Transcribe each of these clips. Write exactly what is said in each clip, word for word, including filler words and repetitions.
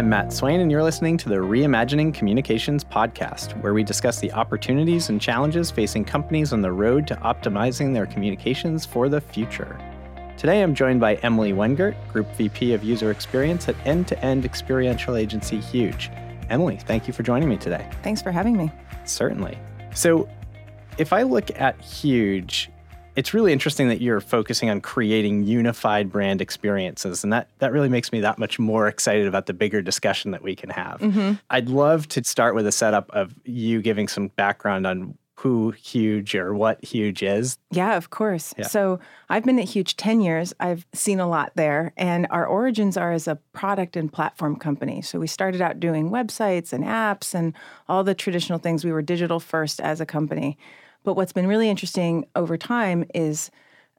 I'm Matt Swain, and you're listening to the Reimagining Communications podcast, where we discuss the opportunities and challenges facing companies on the road to optimizing their communications for the future. Today, I'm joined by Emily Wengert, Group V P of User Experience at end-to-end experiential agency Huge. Emily, thank you for joining me today. Thanks for having me. Certainly. So if I look at Huge, it's really interesting that you're focusing on creating unified brand experiences. And that, that really makes me that much more excited about the bigger discussion that we can have. Mm-hmm. I'd love to start with a setup of you giving some background on who Huge or what Huge is. Yeah, of course. Yeah. So I've been at Huge ten years. I've seen a lot there. And our origins are as a product and platform company. So we started out doing websites and apps and all the traditional things. We were digital first as a company. But what's been really interesting over time is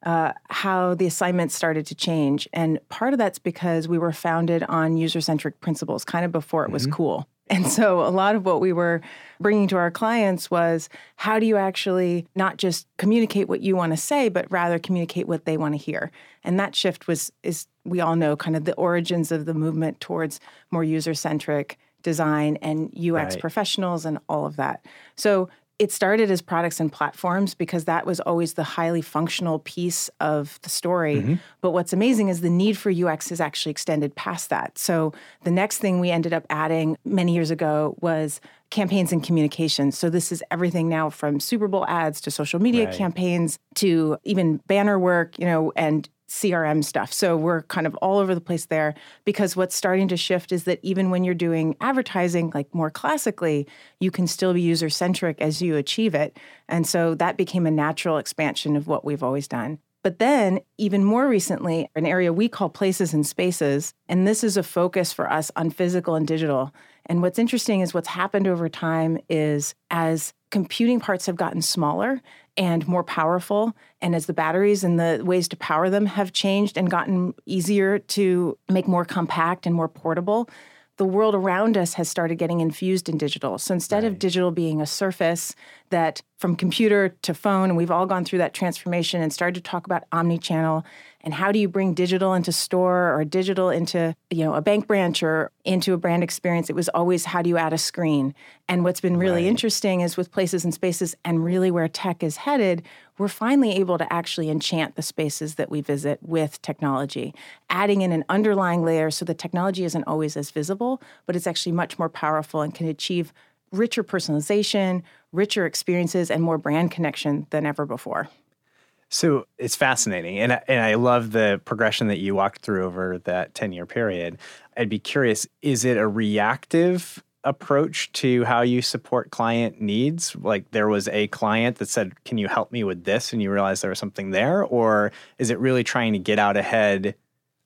uh, how the assignments started to change. And part of that's because we were founded on user-centric principles, kind of before it mm-hmm. was cool. And so a lot of what we were bringing to our clients was, how do you actually not just communicate what you want to say, but rather communicate what they want to hear? And that shift was, is we all know, kind of the origins of the movement towards more user-centric design and U X right. professionals and all of that. So it started as products and platforms because that was always the highly functional piece of the story. Mm-hmm. But what's amazing is the need for U X is actually extended past that. So the next thing we ended up adding many years ago was campaigns and communications. So this is everything now from Super Bowl ads to social media right. campaigns to even banner work, you know, and C R M stuff. So we're kind of all over the place there, because what's starting to shift is that even when you're doing advertising, like more classically, you can still be user-centric as you achieve it. And so that became a natural expansion of what we've always done. But then even more recently, an area we call places and spaces, and this is a focus for us on physical and digital. And what's interesting is what's happened over time is as computing parts have gotten smaller and more powerful, and as the batteries and the ways to power them have changed and gotten easier to make more compact and more portable, the world around us has started getting infused in digital. So instead right. of digital being a surface that from computer to phone, and we've all gone through that transformation and started to talk about omnichannel and how do you bring digital into store or digital into, you know, a bank branch or into a brand experience, it was always how do you add a screen. And what's been really right. interesting is with places and spaces and really where tech is headed, we're finally able to actually enchant the spaces that we visit with technology, adding in an underlying layer so the technology isn't always as visible, but it's actually much more powerful and can achieve richer personalization, richer experiences, and more brand connection than ever before. So it's fascinating, and I, and I love the progression that you walked through over that ten-year period. I'd be curious, is it a reactive approach to how you support client needs? Like there was a client that said, can you help me with this? And you realized there was something there? Or is it really trying to get out ahead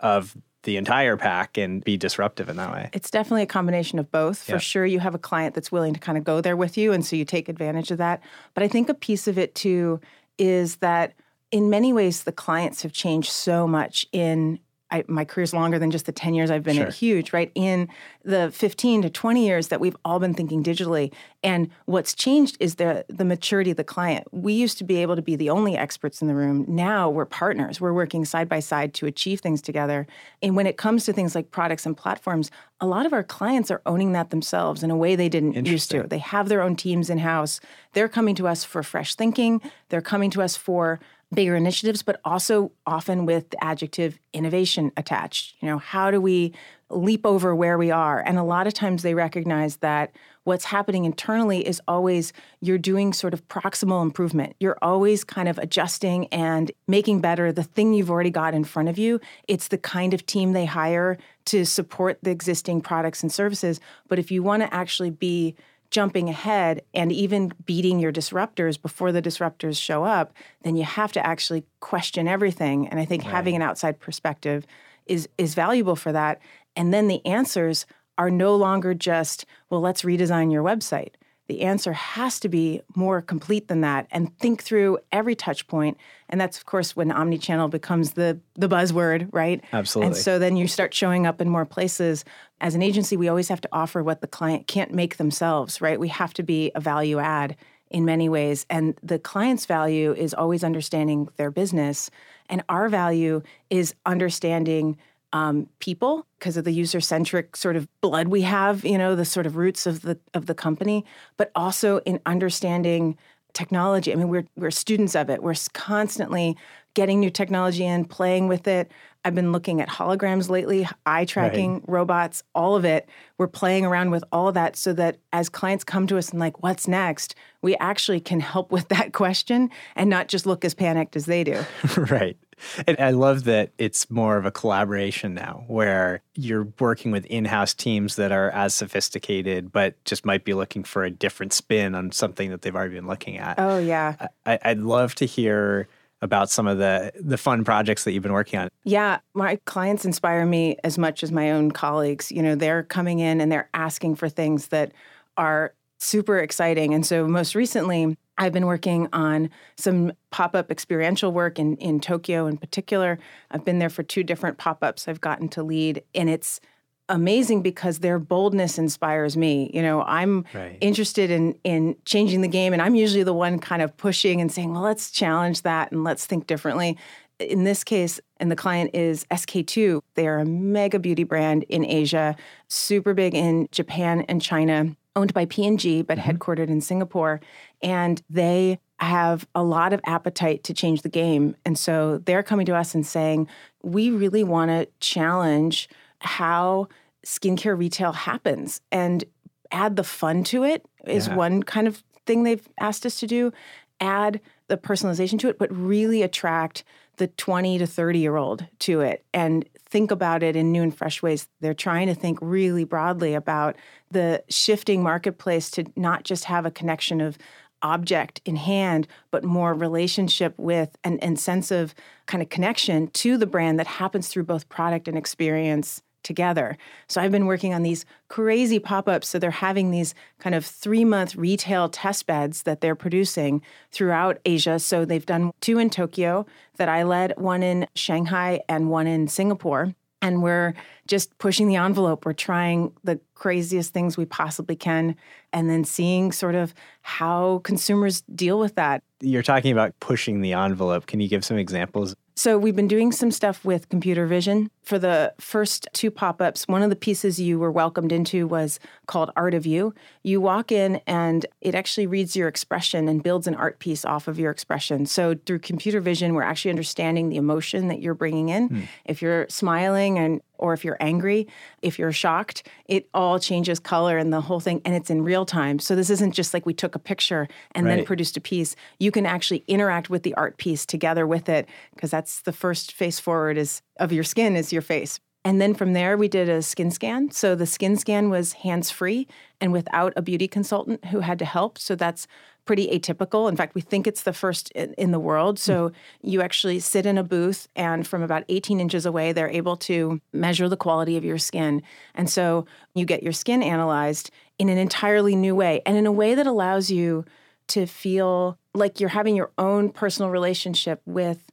of the entire pack and be disruptive in that way? It's definitely a combination of both. For yeah. sure, you have a client that's willing to kind of go there with you, and so you take advantage of that. But I think a piece of it, too, is that in many ways, the clients have changed so much in I, my career's longer than just the ten years I've been sure. at Huge, right? In the fifteen to twenty years that we've all been thinking digitally. And what's changed is the the maturity of the client. We used to be able to be the only experts in the room. Now we're partners. We're working side by side to achieve things together. And when it comes to things like products and platforms, a lot of our clients are owning that themselves in a way they didn't used to. They have their own teams in-house. They're coming to us for fresh thinking. They're coming to us for bigger initiatives, but also often with the adjective innovation attached. You know, how do we leap over where we are? And a lot of times they recognize that what's happening internally is always you're doing sort of proximal improvement. You're always kind of adjusting and making better the thing you've already got in front of you. It's the kind of team they hire to support the existing products and services. But if you want to actually be jumping ahead and even beating your disruptors before the disruptors show up, then you have to actually question everything. And I think right. having an outside perspective is is valuable for that. And then the answers are no longer just, well, let's redesign your website. The answer has to be more complete than that and think through every touch point. And that's, of course, when omnichannel becomes the, the buzzword, right? Absolutely. And so then you start showing up in more places. As an agency, we always have to offer what the client can't make themselves, right? We have to be a value add in many ways. And the client's value is always understanding their business. And our value is understanding um, people because of the user-centric sort of blood we have, you know, the sort of roots of the of the company, but also in understanding technology. I mean, we're we're students of it. We're constantly getting new technology in, playing with it. I've been looking at holograms lately, eye tracking, right. robots, all of it. We're playing around with all of that so that as clients come to us and like, what's next? We actually can help with that question and not just look as panicked as they do. Right. And I love that it's more of a collaboration now where you're working with in-house teams that are as sophisticated, but just might be looking for a different spin on something that they've already been looking at. Oh, yeah. I- I'd love to hear about some of the, the fun projects that you've been working on. Yeah, my clients inspire me as much as my own colleagues. You know, they're coming in and they're asking for things that are super exciting. And so most recently, I've been working on some pop-up experiential work in, in Tokyo in particular. I've been there for two different pop-ups I've gotten to lead, and it's amazing because their boldness inspires me. You know, I'm right. interested in in changing the game, and I'm usually the one kind of pushing and saying, well, let's challenge that and let's think differently. In this case, and the client is S K two. They are a mega beauty brand in Asia, super big in Japan and China, owned by P and G, but mm-hmm. headquartered in Singapore. And they have a lot of appetite to change the game. And so they're coming to us and saying, we really want to challenge how skincare retail happens and add the fun to it is yeah. one kind of thing they've asked us to do, add the personalization to it, but really attract the twenty to thirty year old to it and think about it in new and fresh ways. They're trying to think really broadly about the shifting marketplace to not just have a connection of object in hand, but more relationship with and, and sense of kind of connection to the brand that happens through both product and experience together. So I've been working on these crazy pop-ups. So they're having these kind of three-month retail test beds that they're producing throughout Asia. So they've done two in Tokyo that I led, one in Shanghai and one in Singapore. And we're just pushing the envelope. We're trying the craziest things we possibly can and then seeing sort of how consumers deal with that. You're talking about pushing the envelope. Can you give some examples? So we've been doing some stuff with computer vision. For the first two pop-ups, one of the pieces you were welcomed into was called Art of You. You walk in and it actually reads your expression and builds an art piece off of your expression. So through computer vision, we're actually understanding the emotion that you're bringing in. Mm. If you're smiling and or if you're angry, if you're shocked, it all changes color and the whole thing, and it's in real time. So this isn't just like we took a picture and right. then produced a piece. You can actually interact with the art piece together with it, because that's the first face forward is of your skin is your face. And then from there, we did a skin scan. So the skin scan was hands-free and without a beauty consultant who had to help. So that's pretty atypical. In fact, we think it's the first in, in the world. So you actually sit in a booth and from about eighteen inches away, they're able to measure the quality of your skin. And so you get your skin analyzed in an entirely new way and in a way that allows you to feel like you're having your own personal relationship with,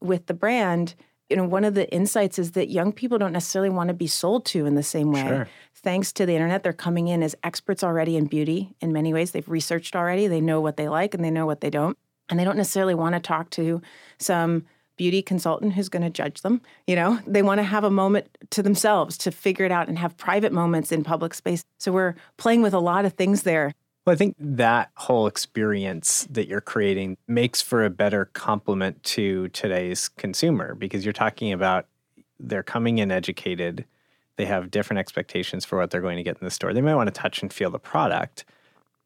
with the brand. You know, one of the insights is that young people don't necessarily want to be sold to in the same way. Sure. Thanks to the internet, they're coming in as experts already in beauty in many ways. They've researched already. They know what they like and they know what they don't. And they don't necessarily want to talk to some beauty consultant who's going to judge them. You know, they want to have a moment to themselves to figure it out and have private moments in public space. So we're playing with a lot of things there. Well, I think that whole experience that you're creating makes for a better complement to today's consumer, because you're talking about they're coming in educated. They have different expectations for what they're going to get in the store. They might want to touch and feel the product.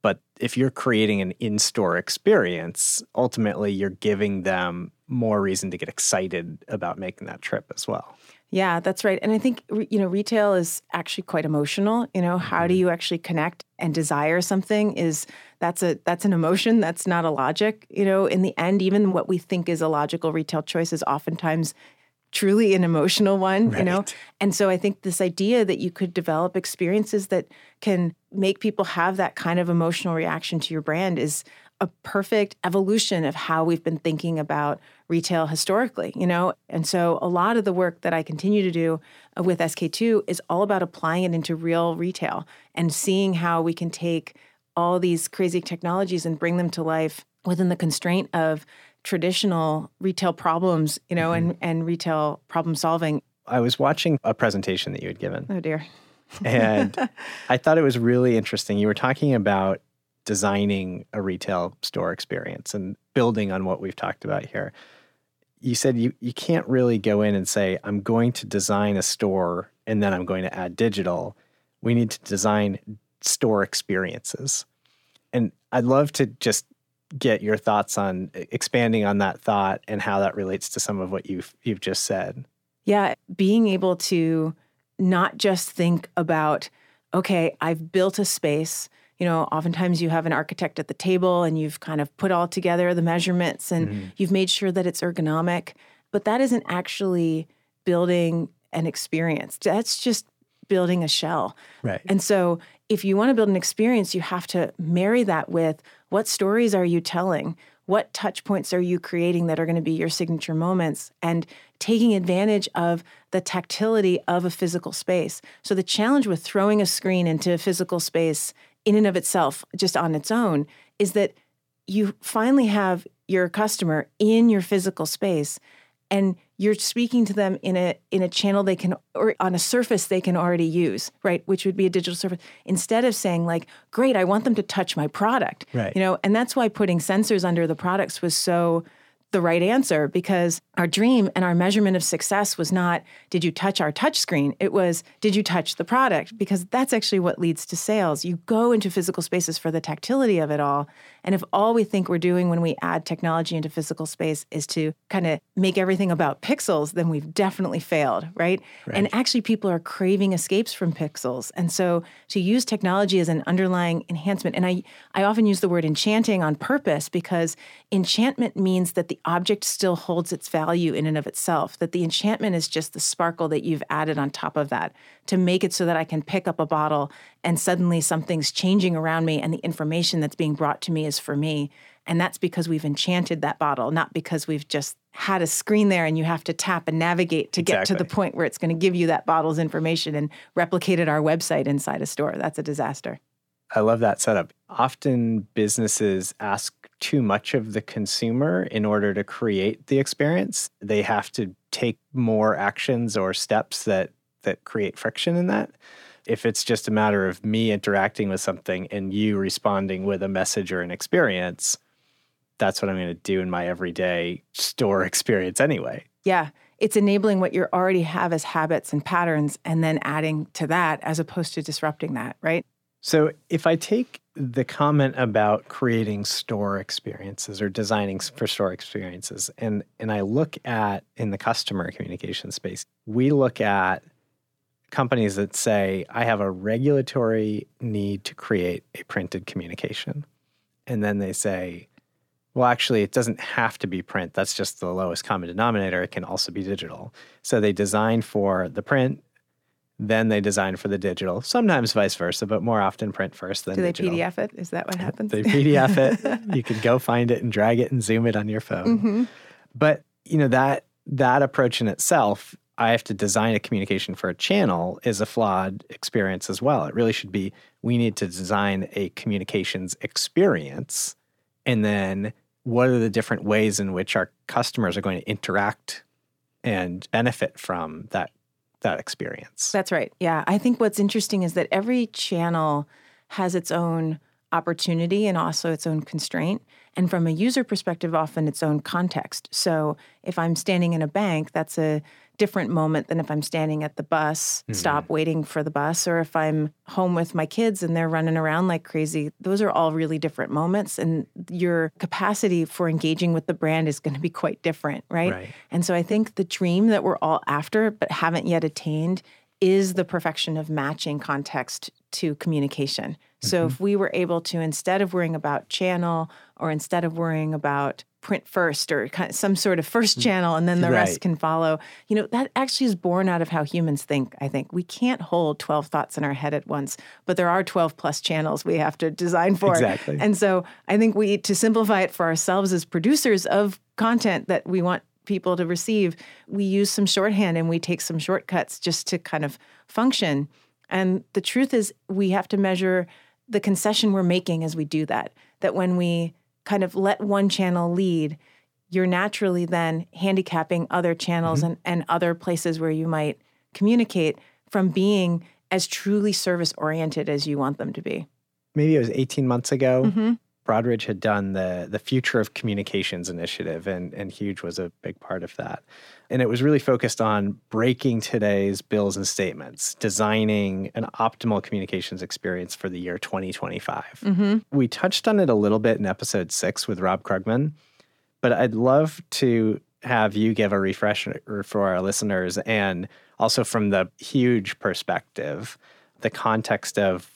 But if you're creating an in-store experience, ultimately you're giving them more reason to get excited about making that trip as well. Yeah, that's right. And I think, you know, retail is actually quite emotional. You know, how do you actually connect and desire something is that's a that's an emotion. That's not a logic. You know, in the end, even what we think is a logical retail choice is oftentimes truly an emotional one, right. you know? And so I think this idea that you could develop experiences that can make people have that kind of emotional reaction to your brand is a perfect evolution of how we've been thinking about retail historically, you know? And so a lot of the work that I continue to do with S K two is all about applying it into real retail and seeing how we can take all these crazy technologies and bring them to life within the constraint of traditional retail problems, you know, mm-hmm. and, and retail problem solving. I was watching a presentation that you had given. Oh, dear. And I thought it was really interesting. You were talking about designing a retail store experience and building on what we've talked about here. You said you, you can't really go in and say, I'm going to design a store and then I'm going to add digital. We need to design store experiences. And I'd love to just get your thoughts on expanding on that thought and how that relates to some of what you've you've just said. Yeah, being able to not just think about, okay, I've built a space. You know, oftentimes you have an architect at the table and you've kind of put all together the measurements and mm-hmm. you've made sure that it's ergonomic, but that isn't actually building an experience. That's just building a shell. Right. And so if you want to build an experience, you have to marry that with what stories are you telling? What touch points are you creating that are going to be your signature moments, and taking advantage of the tactility of a physical space. So the challenge with throwing a screen into a physical space in and of itself, just on its own, is that you finally have your customer in your physical space and you're speaking to them in a in a channel they can, or on a surface they can already use, right? Which would be a digital surface. Instead of saying like, great, I want them to touch my product, right. You know, and that's why putting sensors under the products was so the right answer, because our dream and our measurement of success was not, did you touch our touch screen? It was, did you touch the product? Because that's actually what leads to sales. You go into physical spaces for the tactility of it all. And if all we think we're doing when we add technology into physical space is to kind of make everything about pixels, then we've definitely failed, right? right? And actually people are craving escapes from pixels. And so to use technology as an underlying enhancement, and I, I often use the word enchanting on purpose, because enchantment means that the object still holds its value in and of itself, that the enchantment is just the sparkle that you've added on top of that to make it so that I can pick up a bottle and suddenly something's changing around me and the information that's being brought to me is for me. And that's because we've enchanted that bottle, not because we've just had a screen there and you have to tap and navigate to exactly. get to the point where it's going to give you that bottle's information and replicated our website inside a store. That's a disaster. I love that setup. Often businesses ask too much of the consumer in order to create the experience. They have to take more actions or steps that that create friction in that. If it's just a matter of me interacting with something and you responding with a message or an experience, that's what I'm going to do in my everyday store experience anyway. Yeah. It's enabling what you already have as habits and patterns and then adding to that as opposed to disrupting that, right? So if I take the comment about creating store experiences or designing for store experiences, and, and I look at, in the customer communication space, we look at companies that say, I have a regulatory need to create a printed communication. And then they say, well, actually, it doesn't have to be print. That's just the lowest common denominator. It can also be digital. So they design for the print. Then they design for the digital, sometimes vice versa, but more often print first than digital. Do they P D F it? Is that what happens? They P D F it. You can go find it and drag it and zoom it on your phone. Mm-hmm. But, you know, that that approach in itself, I have to design a communication for a channel, is a flawed experience as well. It really should be, we need to design a communications experience, and then what are the different ways in which our customers are going to interact and benefit from that that experience. That's right. Yeah. I think what's interesting is that every channel has its own opportunity and also its own constraint. And from a user perspective, often its own context. So if I'm standing in a bank, that's a different moment than if I'm standing at the bus mm-hmm. stop waiting for the bus, or if I'm home with my kids and they're running around like crazy. Those are all really different moments. And your capacity for engaging with the brand is going to be quite different, right? right? And so I think the dream that we're all after but haven't yet attained is the perfection of matching context to communication. So if we were able to, instead of worrying about channel, or instead of worrying about print first or kind of some sort of first channel and then the right. rest can follow, you know, that actually is born out of how humans think, I think. We can't hold twelve thoughts in our head at once, but there are twelve plus channels we have to design for. Exactly. And so I think we, to simplify it for ourselves as producers of content that we want people to receive, we use some shorthand and we take some shortcuts just to kind of function. And the truth is we have to measure the concession we're making as we do that, that when we kind of let one channel lead, you're naturally then handicapping other channels mm-hmm. and, and other places where you might communicate from being as truly service-oriented as you want them to be. Maybe it was eighteen months ago, mm-hmm. Broadridge had done the the Future of Communications initiative, and, and Huge was a big part of that. And it was really focused on breaking today's bills and statements, designing an optimal communications experience for the year twenty twenty-five. Mm-hmm. We touched on it a little bit in episode six with Rob Krugman, but I'd love to have you give a refresher for our listeners, and also from the Huge perspective, the context of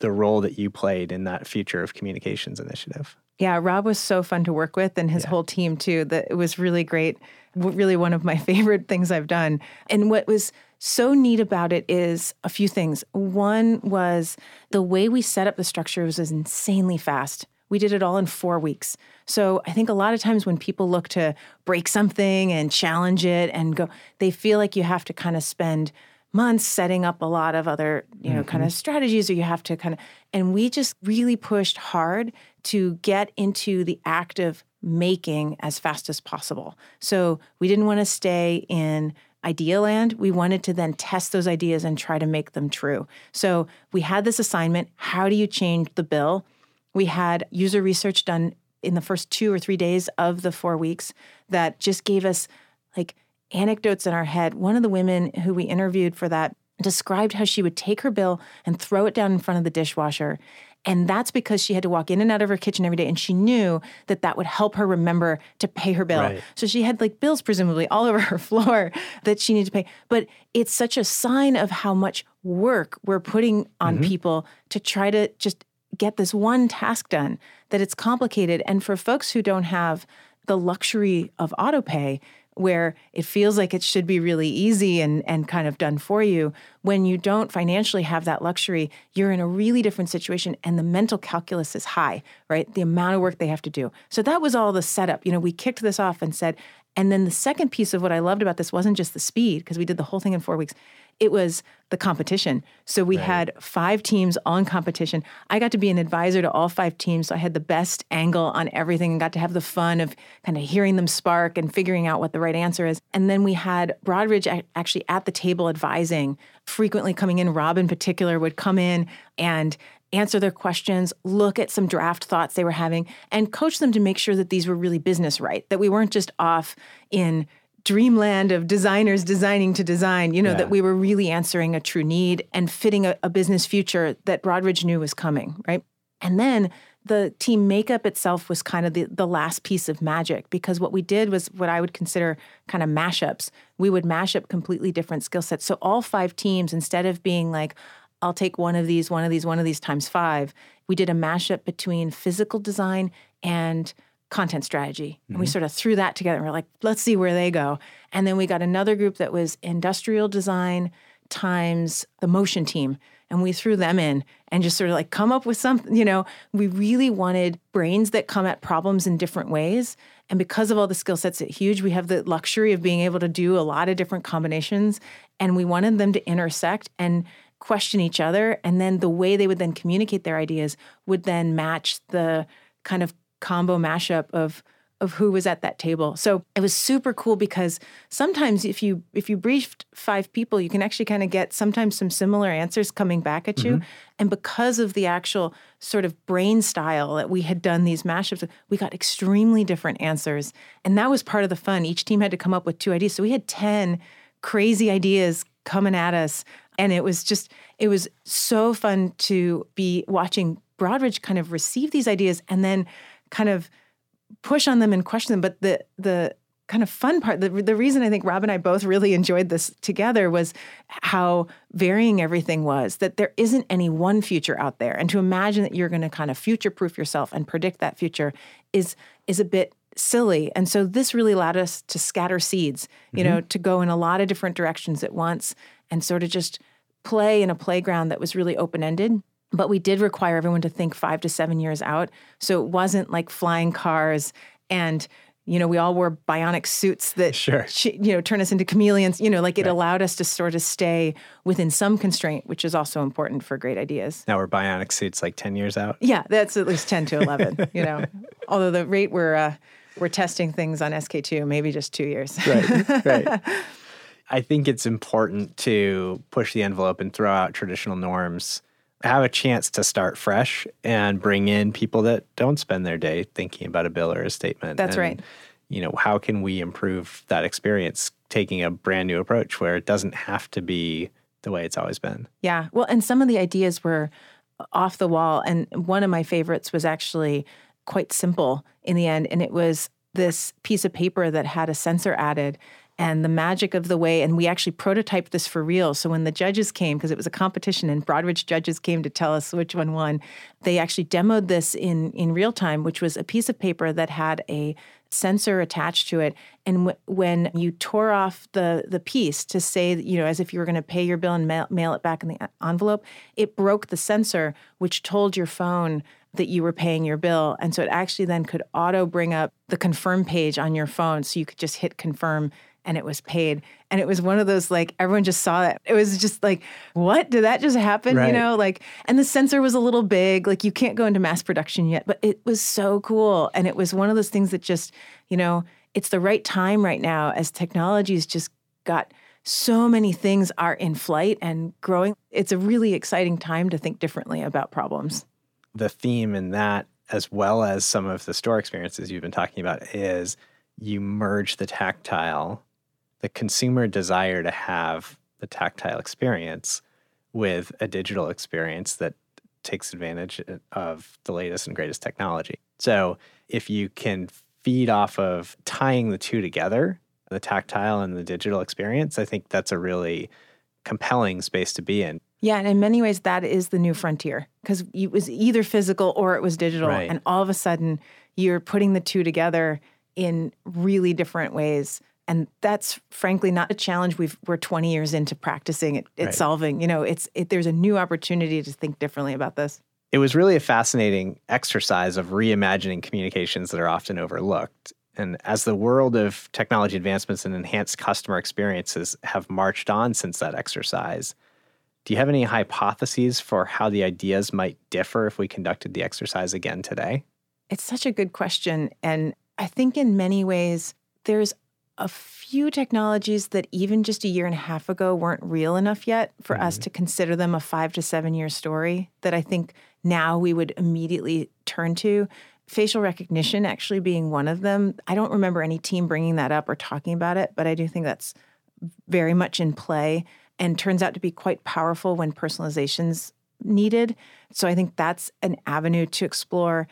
the role that you played in that Future of Communications initiative. Yeah, Rob was so fun to work with, and his yeah. whole team too. That it was really great, really one of my favorite things I've done. And what was so neat about it is a few things. One was the way we set up the structure was insanely fast. We did it all in four weeks. So I think a lot of times when people look to break something and challenge it and go, they feel like you have to kind of spend months setting up a lot of other, you know, mm-hmm. kind of strategies, or you have to kind of, and we just really pushed hard to get into the act of making as fast as possible. So we didn't want to stay in idea land. We wanted to then test those ideas and try to make them true. So we had this assignment, how do you change the bill? We had user research done in the first two or three days of the four weeks that just gave us like anecdotes in our head. One of the women who we interviewed for that described how she would take her bill and throw it down in front of the dishwasher. And that's because she had to walk in and out of her kitchen every day. And she knew that that would help her remember to pay her bill. Right. So she had like bills presumably all over her floor that she needed to pay. But it's such a sign of how much work we're putting on mm-hmm. people to try to just get this one task done, that it's complicated. And for folks who don't have the luxury of autopay, where it feels like it should be really easy and, and kind of done for you, when you don't financially have that luxury, you're in a really different situation, and the mental calculus is high, right? The amount of work they have to do. So that was all the setup. You know, we kicked this off and said, and then the second piece of what I loved about this wasn't just the speed, because we did the whole thing in four weeks. It was the competition. So we right. had five teams on competition. I got to be an advisor to all five teams. So I had the best angle on everything and got to have the fun of kind of hearing them spark and figuring out what the right answer is. And then we had Broadridge actually at the table advising, frequently coming in. Rob in particular would come in and answer their questions, look at some draft thoughts they were having, and coach them to make sure that these were really business right, that we weren't just off in dreamland of designers designing to design, you know, yeah. that we were really answering a true need and fitting a, a business future that Broadridge knew was coming, right? And then the team makeup itself was kind of the, the last piece of magic, because what we did was what I would consider kind of mashups. We would mash up completely different skill sets. So all five teams, instead of being like, I'll take one of these, one of these, one of these times five, we did a mashup between physical design and content strategy. And mm-hmm. we sort of threw that together and we're like, let's see where they go. And then we got another group that was industrial design times the motion team. And we threw them in and just sort of like come up with something, you know, we really wanted brains that come at problems in different ways. And because of all the skill sets at Huge, we have the luxury of being able to do a lot of different combinations. And we wanted them to intersect and question each other. And then the way they would then communicate their ideas would then match the kind of combo mashup of of who was at that table. So it was super cool, because sometimes if you if you briefed five people, you can actually kind of get sometimes some similar answers coming back at you. Mm-hmm. And because of the actual sort of brain style that we had done these mashups, we got extremely different answers. And that was part of the fun. Each team had to come up with two ideas. So we had ten crazy ideas coming at us. And it was just, it was so fun to be watching Broadridge kind of receive these ideas and then kind of push on them and question them. But the the kind of fun part, the, the reason I think Rob and I both really enjoyed this together was how varying everything was, that there isn't any one future out there. And to imagine that you're going to kind of future-proof yourself and predict that future is is a bit silly. And so this really allowed us to scatter seeds, you mm-hmm. know, to go in a lot of different directions at once and sort of just play in a playground that was really open-ended. But we did require everyone to think five to seven years out. So it wasn't like flying cars and, you know, we all wore bionic suits that, sure. you know, turn us into chameleons. You know, like it right. allowed us to sort of stay within some constraint, which is also important for great ideas. Now we're bionic suits like ten years out? Yeah, that's at least ten to eleven, you know, although the rate we're uh, we're testing things on S K two, maybe just two years. Right, right. I think it's important to push the envelope and throw out traditional norms, have a chance to start fresh and bring in people that don't spend their day thinking about a bill or a statement. That's and, right. You know, how can we improve that experience taking a brand new approach where it doesn't have to be the way it's always been? Yeah. Well, and some of the ideas were off the wall. And one of my favorites was actually quite simple in the end. And it was this piece of paper that had a sensor added. And the magic of the way, and we actually prototyped this for real. So when the judges came, because it was a competition and Broadridge judges came to tell us which one won, they actually demoed this in, in real time, which was a piece of paper that had a sensor attached to it. And w- when you tore off the, the piece to say, you know, as if you were going to pay your bill and mail, mail it back in the envelope, it broke the sensor, which told your phone that you were paying your bill. And so it actually then could auto bring up the confirm page on your phone. So you could just hit confirm and it was paid. And it was one of those, like, everyone just saw it. It was just like, what? Did that just happen? Right. You know, like, and the sensor was a little big. Like, you can't go into mass production yet, but it was so cool. And it was one of those things that just, you know, it's the right time right now as technology's just got so many things are in flight and growing. It's a really exciting time to think differently about problems. The theme in that, as well as some of the store experiences you've been talking about, is you merge the tactile, the consumer desire to have the tactile experience with a digital experience that takes advantage of the latest and greatest technology. So if you can feed off of tying the two together, the tactile and the digital experience, I think that's a really compelling space to be in. Yeah, and in many ways, that is the new frontier, because it was either physical or it was digital. Right. And all of a sudden, you're putting the two together in really different ways. And that's frankly not a challenge we've, we're twenty years into practicing it, it's right. solving. You know, it's it, there's a new opportunity to think differently about this. It was really a fascinating exercise of reimagining communications that are often overlooked. And as the world of technology advancements and enhanced customer experiences have marched on since that exercise, do you have any hypotheses for how the ideas might differ if we conducted the exercise again today? It's such a good question. And I think in many ways, there's a few technologies that even just a year and a half ago weren't real enough yet for mm-hmm. us to consider them a five to seven year story that I think now we would immediately turn to. Facial recognition actually being one of them. I don't remember any team bringing that up or talking about it, but I do think that's very much in play and turns out to be quite powerful when personalization's needed. So I think that's an avenue to explore.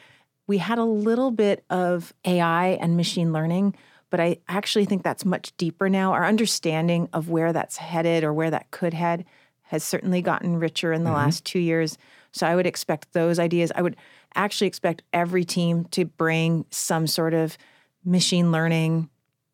We had a little bit of A I and machine learning, but I actually think that's much deeper now. Our understanding of where that's headed or where that could head has certainly gotten richer in the mm-hmm. last two years. So I would expect those ideas. I would actually expect every team to bring some sort of machine learning,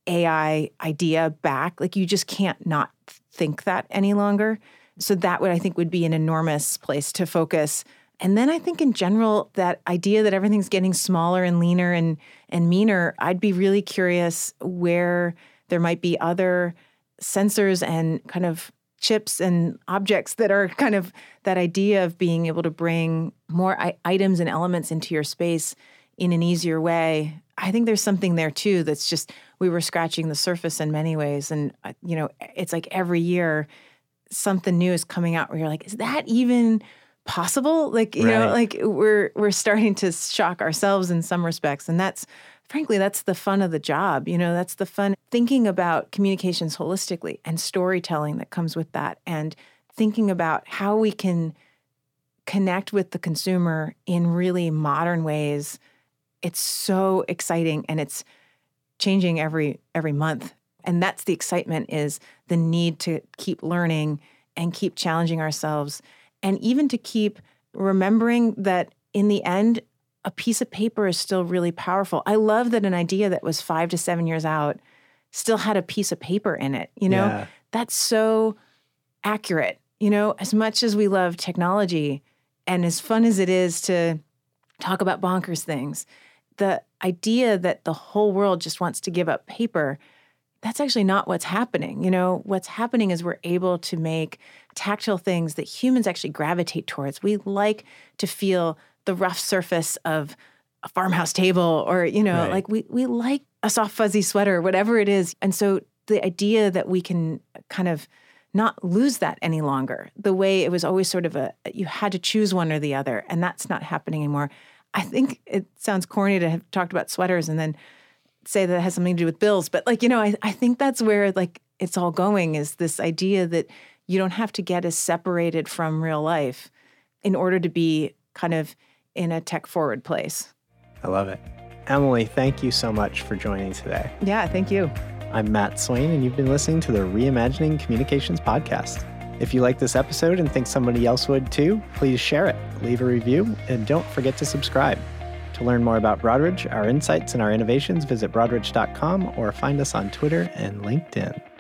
A I idea back. Like, you just can't not think that any longer. So that would, I think, would be an enormous place to focus. And then I think in general, that idea that everything's getting smaller and leaner and, and meaner, I'd be really curious where there might be other sensors and kind of chips and objects that are kind of that idea of being able to bring more I- items and elements into your space in an easier way. I think there's something there too that's just, we were scratching the surface in many ways. And, you know, it's like every year something new is coming out where you're like, is that even possible? Like, you right. know, like we're we're starting to shock ourselves in some respects. And that's, frankly, that's the fun of the job. You know, that's the fun thinking about communications holistically and storytelling that comes with that and thinking about how we can connect with the consumer in really modern ways. It's so exciting and it's changing every every month. And that's the excitement, is the need to keep learning and keep challenging ourselves. And even to keep remembering that in the end, a piece of paper is still really powerful. I love that an idea that was five to seven years out still had a piece of paper in it. You know, yeah. That's so accurate. You know, as much as we love technology and as fun as it is to talk about bonkers things, the idea that the whole world just wants to give up paper, that's actually not what's happening. You know, what's happening is we're able to make tactile things that humans actually gravitate towards. We like to feel the rough surface of a farmhouse table or, you know, right. like we, we like a soft fuzzy sweater, whatever it is. And so the idea that we can kind of not lose that any longer, the way it was always sort of a, you had to choose one or the other, and that's not happening anymore. I think it sounds corny to have talked about sweaters and then say that it has something to do with bills. But like, you know, I, I think that's where like it's all going, is this idea that you don't have to get as separated from real life in order to be kind of in a tech forward place. I love it. Emily, thank you so much for joining today. Yeah, thank you. I'm Matt Swain, and you've been listening to the Reimagining Communications Podcast. If you like this episode and think somebody else would too, please share it, leave a review, and don't forget to subscribe. To learn more about Broadridge, our insights, and our innovations, visit broadridge dot com or find us on Twitter and LinkedIn.